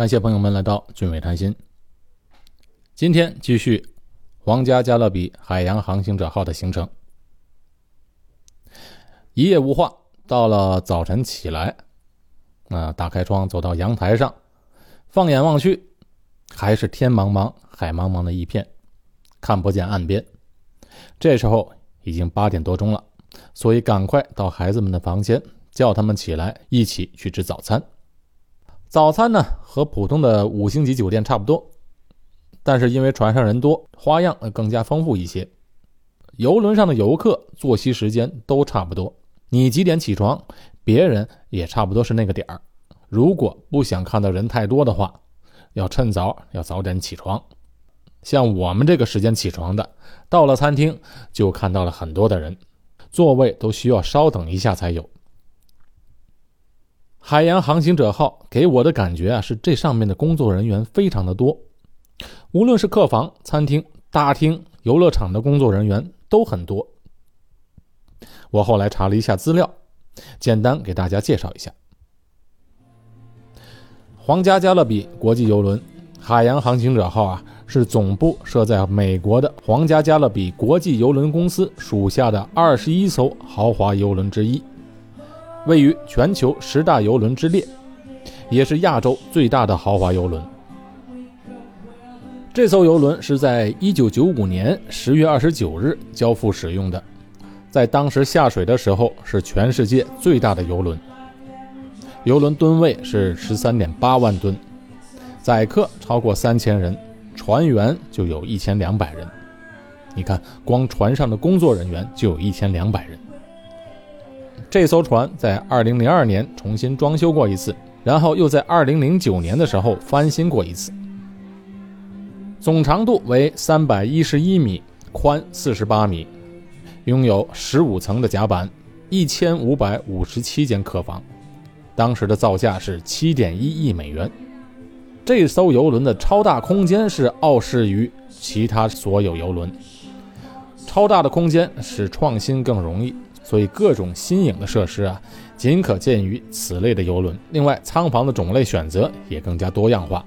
感谢朋友们来到俊伟谈心。今天继续皇家加勒比海洋航行者号的行程。一夜无话，到了早晨起来，打开窗走到阳台上，放眼望去，还是天茫茫海茫茫的一片，看不见岸边。这时候已经8点多钟了，所以赶快到孩子们的房间，叫他们起来一起去吃早餐。早餐呢，和普通的5星级酒店差不多，但是因为船上人多，花样更加丰富一些。游轮上的游客作息时间都差不多，你几点起床，别人也差不多是那个点儿。如果不想看到人太多的话，要早点起床。像我们这个时间起床的，到了餐厅就看到了很多的人，座位都需要稍等一下才有。海洋航行者号给我的感觉是这上面的工作人员非常的多，无论是客房、餐厅、大厅、游乐场的工作人员都很多。我后来查了一下资料，简单给大家介绍一下。皇家加勒比国际邮轮海洋航行者号是总部设在美国的皇家加勒比国际邮轮公司属下的21艘豪华邮轮之一，位于全球10大邮轮之列，也是亚洲最大的豪华邮轮。这艘邮轮是在1995年10月29日交付使用的，在当时下水的时候是全世界最大的邮轮。邮轮吨位是 13.8 万吨，载客超过3000人，船员就有1200人。你看，光船上的工作人员就有1200人。这艘船在2002年重新装修过一次，然后又在2009年的时候翻新过一次。总长度为311米，宽48米，拥有15层的甲板，1557间客房。当时的造价是 7.1 亿美元。这艘邮轮的超大空间是傲视于其他所有邮轮，超大的空间使创新更容易，所以各种新颖的设施仅可见于此类的邮轮。另外，舱房的种类选择也更加多样化。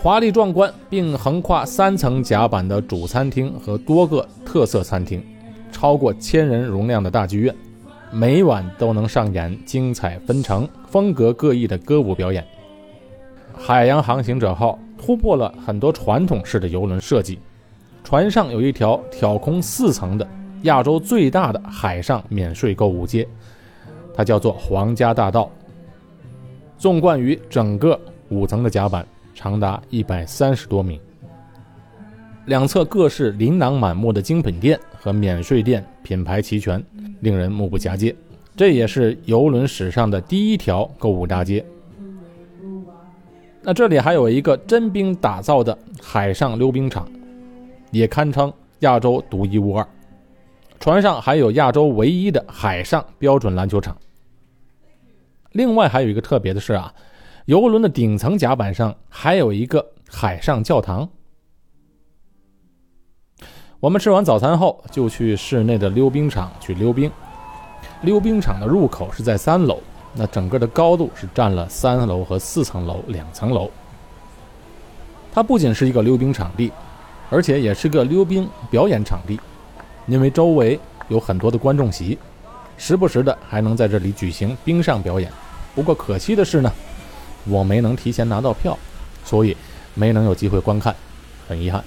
华丽壮观并横跨3层甲板的主餐厅和多个特色餐厅，超过1000人容量的大剧院，每晚都能上演精彩纷呈、风格各异的歌舞表演。海洋航行者号突破了很多传统式的邮轮设计，船上有一条挑空4层的亚洲最大的海上免税购物街，它叫做皇家大道，纵贯于整个5层的甲板，长达130多米，两侧各是琳琅满目的精品店和免税店，品牌齐全，令人目不暇接。这也是邮轮史上的第一条购物大街。那这里还有一个真冰打造的海上溜冰场，也堪称亚洲独一无二。船上还有亚洲唯一的海上标准篮球场。另外还有一个特别的是邮轮的顶层甲板上还有一个海上教堂。我们吃完早餐后就去室内的溜冰场去溜冰，溜冰场的入口是在3楼，那整个的高度是占了3楼和4层楼2层楼。它不仅是一个溜冰场地，而且也是个溜冰表演场地，因为周围有很多的观众席，时不时的还能在这里举行冰上表演。不过可惜的是呢，我没能提前拿到票，所以没能有机会观看，很遗憾。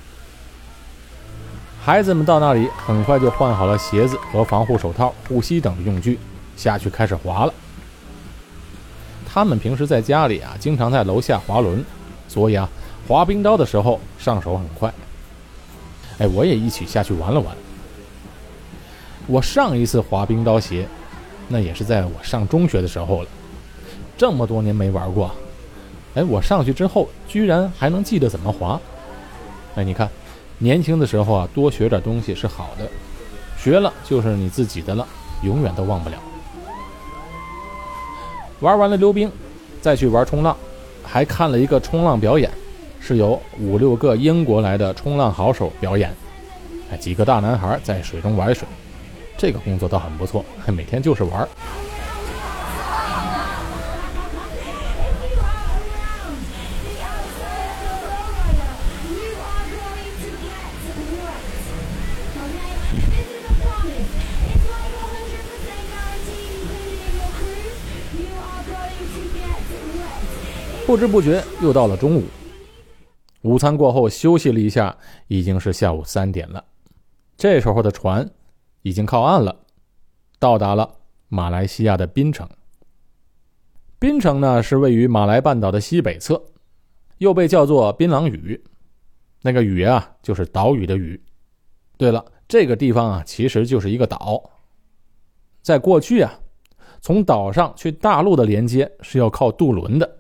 孩子们到那里很快就换好了鞋子和防护手套、护膝等用具，下去开始滑了。他们平时在家里经常在楼下滑轮，所以滑冰刀的时候上手很快。我也一起下去玩了玩。我上一次滑冰刀鞋，那也是在我上中学的时候了，这么多年没玩过。我上去之后居然还能记得怎么滑。你看，年轻的时候多学点东西是好的，学了就是你自己的了，永远都忘不了。玩完了溜冰，再去玩冲浪，还看了一个冲浪表演，是由5-6个英国来的冲浪好手表演，几个大男孩在水中玩水。这个工作倒很不错，每天就是玩。不知不觉又到了中午，午餐过后休息了一下，已经是下午3点了。这时候的船已经靠岸了，到达了马来西亚的槟城。槟城呢，是位于马来半岛的西北侧，又被叫做槟榔屿。那个屿啊，就是岛屿的屿。对了，这个地方啊，其实就是一个岛。在过去啊，从岛上去大陆的连接是要靠渡轮的。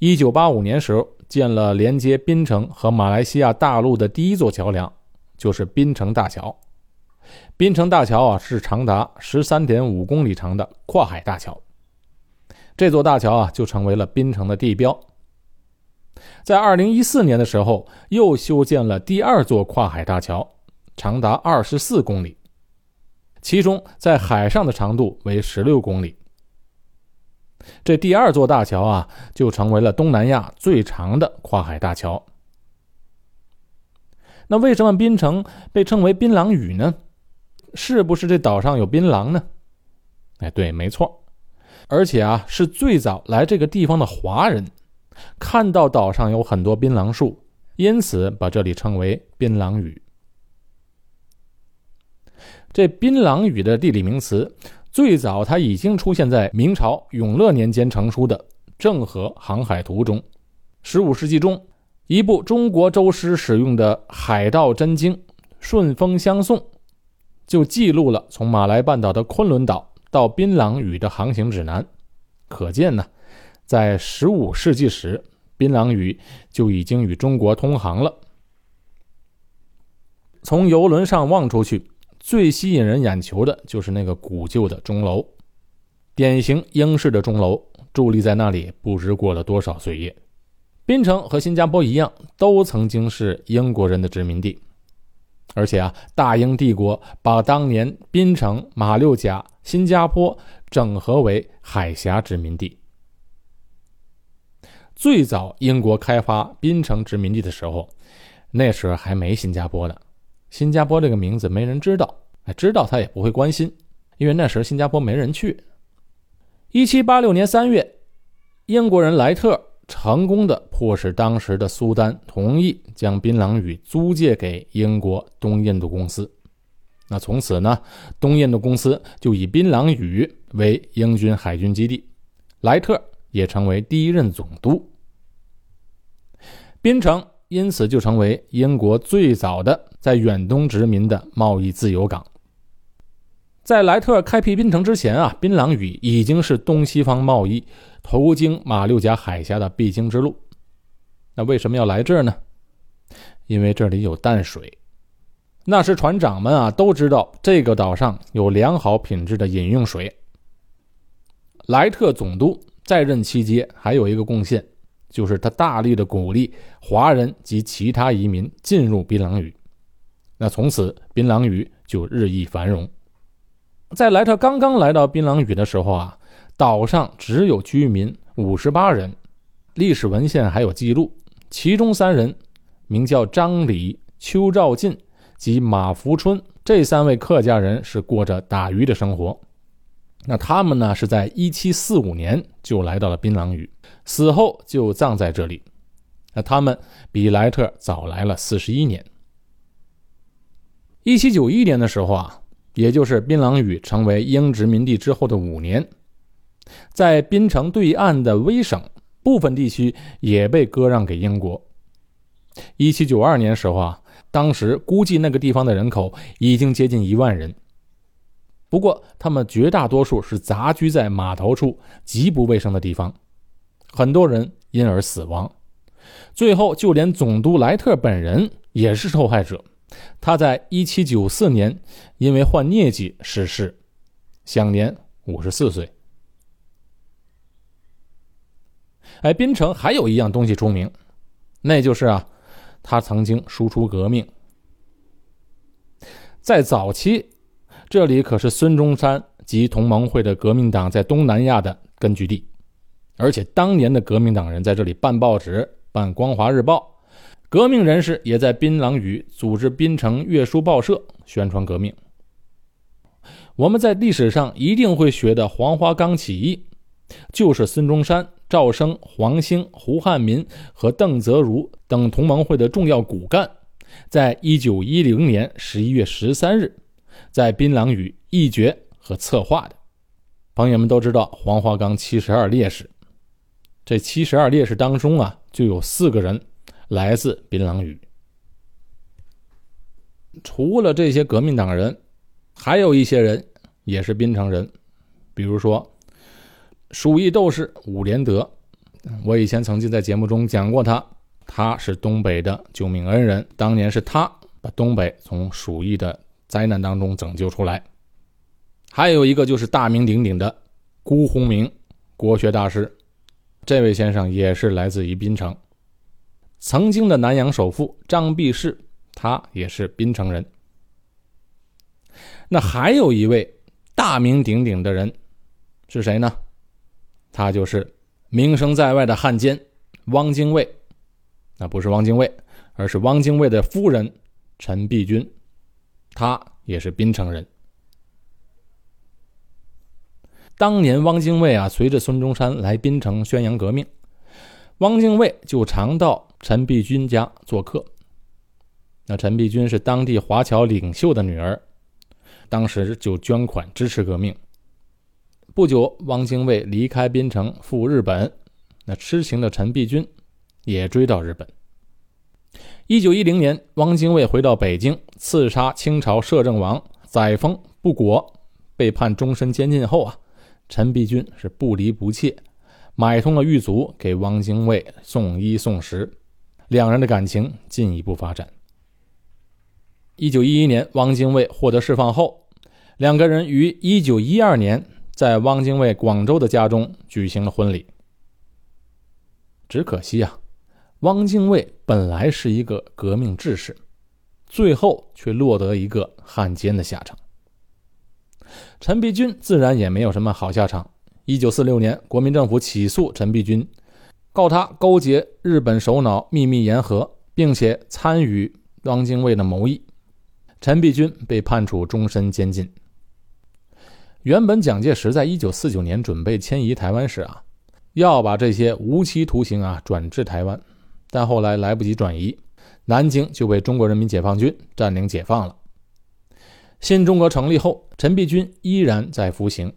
1985年时候，建了连接槟城和马来西亚大陆的第一座桥梁，就是槟城大桥。槟城大桥啊，是长达 13.5 公里长的跨海大桥。这座大桥啊，就成为了槟城的地标。在2014年的时候，又修建了第二座跨海大桥，长达24公里，其中在海上的长度为16公里。这第二座大桥啊，就成为了东南亚最长的跨海大桥。那为什么槟城被称为槟榔屿呢？是不是这岛上有槟榔呢？哎，对，没错。而且啊，是最早来这个地方的华人看到岛上有很多槟榔树，因此把这里称为槟榔屿。这槟榔屿的地理名词，最早它已经出现在明朝永乐年间成书的《郑和航海图》中。15世纪中，一部中国周师使用的海盗真经《顺风相送》就记录了从马来半岛的昆仑岛到槟榔屿的航行指南。可见呢，在15世纪时，槟榔屿就已经与中国通航了。从游轮上望出去，最吸引人眼球的就是那个古旧的钟楼，典型英式的钟楼伫立在那里，不知过了多少岁月。槟城和新加坡一样，都曾经是英国人的殖民地，而且啊，大英帝国把当年槟城、马六甲、新加坡整合为海峡殖民地。最早英国开发槟城殖民地的时候，那时还没新加坡呢。新加坡这个名字没人知道，知道他也不会关心，因为那时新加坡没人去。1786年3月，英国人莱特成功的迫使当时的苏丹同意将槟榔屿租借给英国东印度公司。那从此呢，东印度公司就以槟榔屿为英军海军基地，莱特也成为第一任总督。槟城因此就成为英国最早的在远东殖民的贸易自由港。在莱特开辟槟城之前啊，槟榔屿已经是东西方贸易途经马六甲海峡的必经之路。那为什么要来这儿呢？因为这里有淡水。那时船长们啊，都知道这个岛上有良好品质的饮用水。莱特总督在任期间还有一个贡献，就是他大力的鼓励华人及其他移民进入槟榔屿。那从此槟榔屿就日益繁荣。在莱特刚刚来到槟榔屿的时候啊，岛上只有居民58人，历史文献还有记录，其中3人名叫张礼、邱兆进及马福春，这3位客家人是过着打鱼的生活。那他们呢，是在1745年就来到了槟榔屿，死后就葬在这里。那他们比莱特早来了41年。1791年的时候啊，也就是槟榔屿成为英殖民地之后的5年，在槟城对岸的威省部分地区也被割让给英国。1792年时候啊，当时估计那个地方的人口已经接近1万人。不过他们绝大多数是杂居在码头处极不卫生的地方，很多人因而死亡。最后就连总督莱特本人也是受害者，他在1794年因为患疟疾逝世，享年54岁。槟城还有一样东西出名，那就是啊，他曾经输出革命。在早期，这里可是孙中山及同盟会的革命党在东南亚的根据地，而且当年的革命党人在这里办报纸，办光华日报，革命人士也在槟榔屿组织槟城月书报社宣传革命。我们在历史上一定会学的黄花岗起义，就是孙中山赵升、黄兴、胡汉民和邓泽如等同盟会的重要骨干，在1910年11月13日在槟榔屿议决和策划的。朋友们都知道黄花岗72烈士，这72烈士当中啊，就有4个人来自槟榔屿。除了这些革命党人，还有一些人也是槟城人，比如说鼠疫斗士伍连德，我以前曾经在节目中讲过他，他是东北的救命恩人，当年是他把东北从鼠疫的灾难当中拯救出来。还有一个就是大名鼎鼎的辜鸿铭，国学大师，这位先生也是来自于槟城。曾经的南阳首富张弼士，他也是槟城人。那还有一位大名鼎鼎的人是谁呢？他就是名声在外的汉奸汪精卫。那不是汪精卫，而是汪精卫的夫人陈璧君，他也是槟城人。当年汪精卫啊，随着孙中山来槟城宣扬革命，汪精卫就常到陈璧君家做客。那陈璧君是当地华侨领袖的女儿，当时就捐款支持革命。不久汪精卫离开槟城赴日本，那痴情的陈璧君也追到日本。1910年汪精卫回到北京，刺杀清朝摄政王载沣不果，被判终身监禁后啊，陈璧君是不离不弃，买通了狱卒给汪精卫送衣送食，两人的感情进一步发展。1911年汪精卫获得释放后，两个人于1912年在汪精卫广州的家中举行了婚礼。只可惜啊，汪精卫本来是一个革命志士，最后却落得一个汉奸的下场。陈璧君自然也没有什么好下场。1946年国民政府起诉陈璧君，告他勾结日本首脑秘密言和，并且参与汪精卫的谋议，陈璧君被判处终身监禁。原本蒋介石在1949年准备迁移台湾时啊，要把这些无期徒刑啊转至台湾，但后来来不及转移，南京就被中国人民解放军占领解放了。新中国成立后，陈璧君依然在服刑，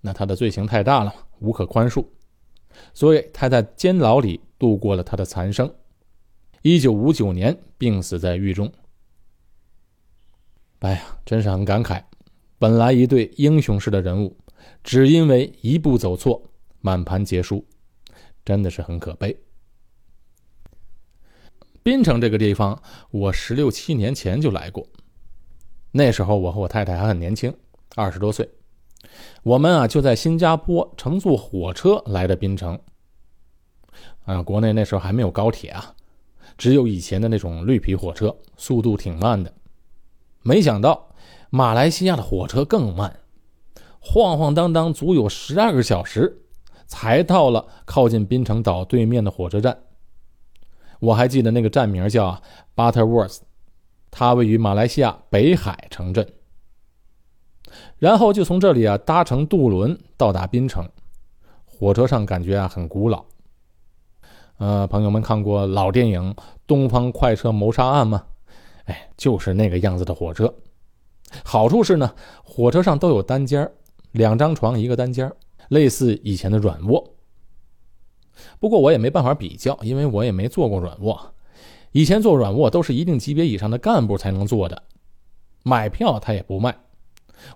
那他的罪行太大了，无可宽恕，所以他在监牢里度过了他的残生。1959年病死在狱中。哎呀，真是很感慨，本来一对英雄式的人物，只因为一步走错，满盘皆输，真的是很可悲。槟城这个地方我16、17年前就来过，那时候我和我太太还很年轻，20多岁，我们啊就在新加坡乘坐火车来的槟城。国内那时候还没有高铁啊，只有以前的那种绿皮火车，速度挺慢的。没想到马来西亚的火车更慢，晃晃荡荡足有12个小时才到了靠近槟城岛对面的火车站。我还记得那个站名叫 Butterworth， 它位于马来西亚北海城镇。然后就从这里啊搭乘渡轮到达槟城，火车上感觉啊很古老。朋友们看过老电影《东方快车谋杀案》吗？就是那个样子的火车。好处是呢，火车上都有单间，2张床一个单间，类似以前的软卧。不过我也没办法比较，因为我也没坐过软卧。以前坐软卧都是一定级别以上的干部才能坐的，买票他也不卖，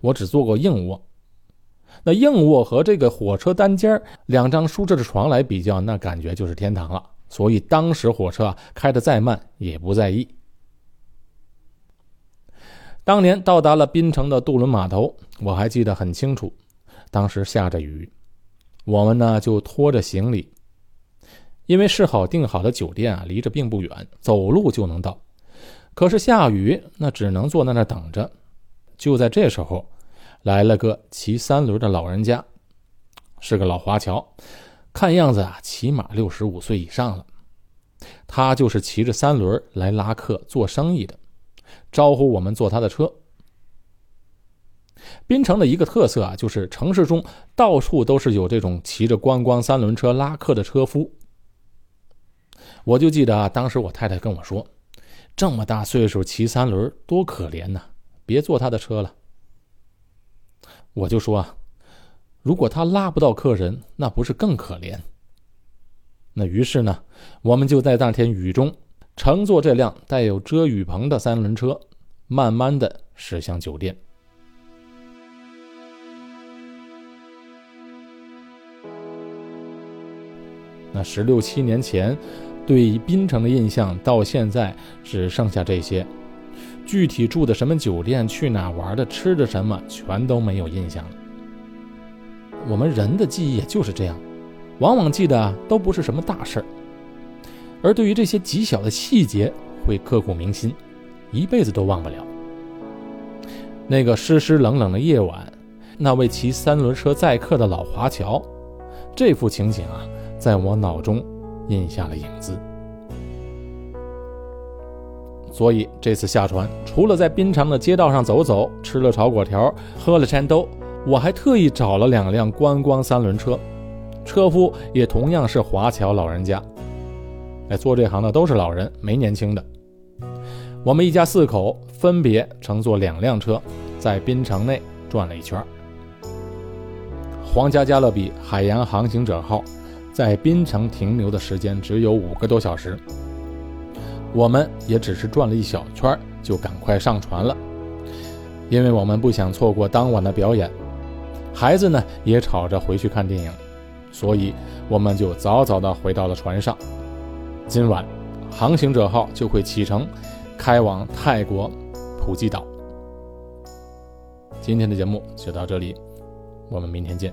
我只坐过硬卧。那硬卧和这个火车单间2张舒适的床来比较，那感觉就是天堂了。所以当时火车开得再慢也不在意。当年到达了槟城的渡轮码头，我还记得很清楚，当时下着雨，我们呢就拖着行李，因为是好订好的酒店啊，离着并不远，走路就能到。可是下雨，那只能坐在那等着。就在这时候来了个骑3轮的老人家，是个老华侨，看样子啊起码65岁以上了。他就是骑着3轮来拉客做生意的，招呼我们坐他的车。槟城的一个特色啊，就是城市中到处都是有这种骑着观光三轮车拉客的车夫。我就记得啊，当时我太太跟我说，这么大岁数骑三轮多可怜呐，别坐他的车了。我就说啊，如果他拉不到客人，那不是更可怜？那于是呢，我们就在那天雨中乘坐这辆带有遮雨棚的三轮车，慢慢的驶向酒店。那16、17年前对槟城的印象到现在只剩下这些，具体住的什么酒店，去哪玩的，吃的什么，全都没有印象了。我们人的记忆也就是这样，往往记得都不是什么大事儿，而对于这些极小的细节会刻骨铭心，一辈子都忘不了。那个湿湿冷冷的夜晚，那位骑三轮车载客的老华侨，这幅情景啊，在我脑中印下了影子。所以这次下船，除了在槟城的街道上走走，吃了炒粿条，喝了山兜，我还特意找了2辆观光三轮车，车夫也同样是华侨老人家。做这行的都是老人，没年轻的。我们一家4口分别乘坐2辆车，在槟城内转了一圈。皇家加勒比海洋航行者号在槟城停留的时间只有5个多小时，我们也只是转了一小圈就赶快上船了，因为我们不想错过当晚的表演，孩子呢也吵着回去看电影，所以我们就早早的回到了船上。今晚航行者号就会启程，开往泰国普吉岛。今天的节目就到这里，我们明天见。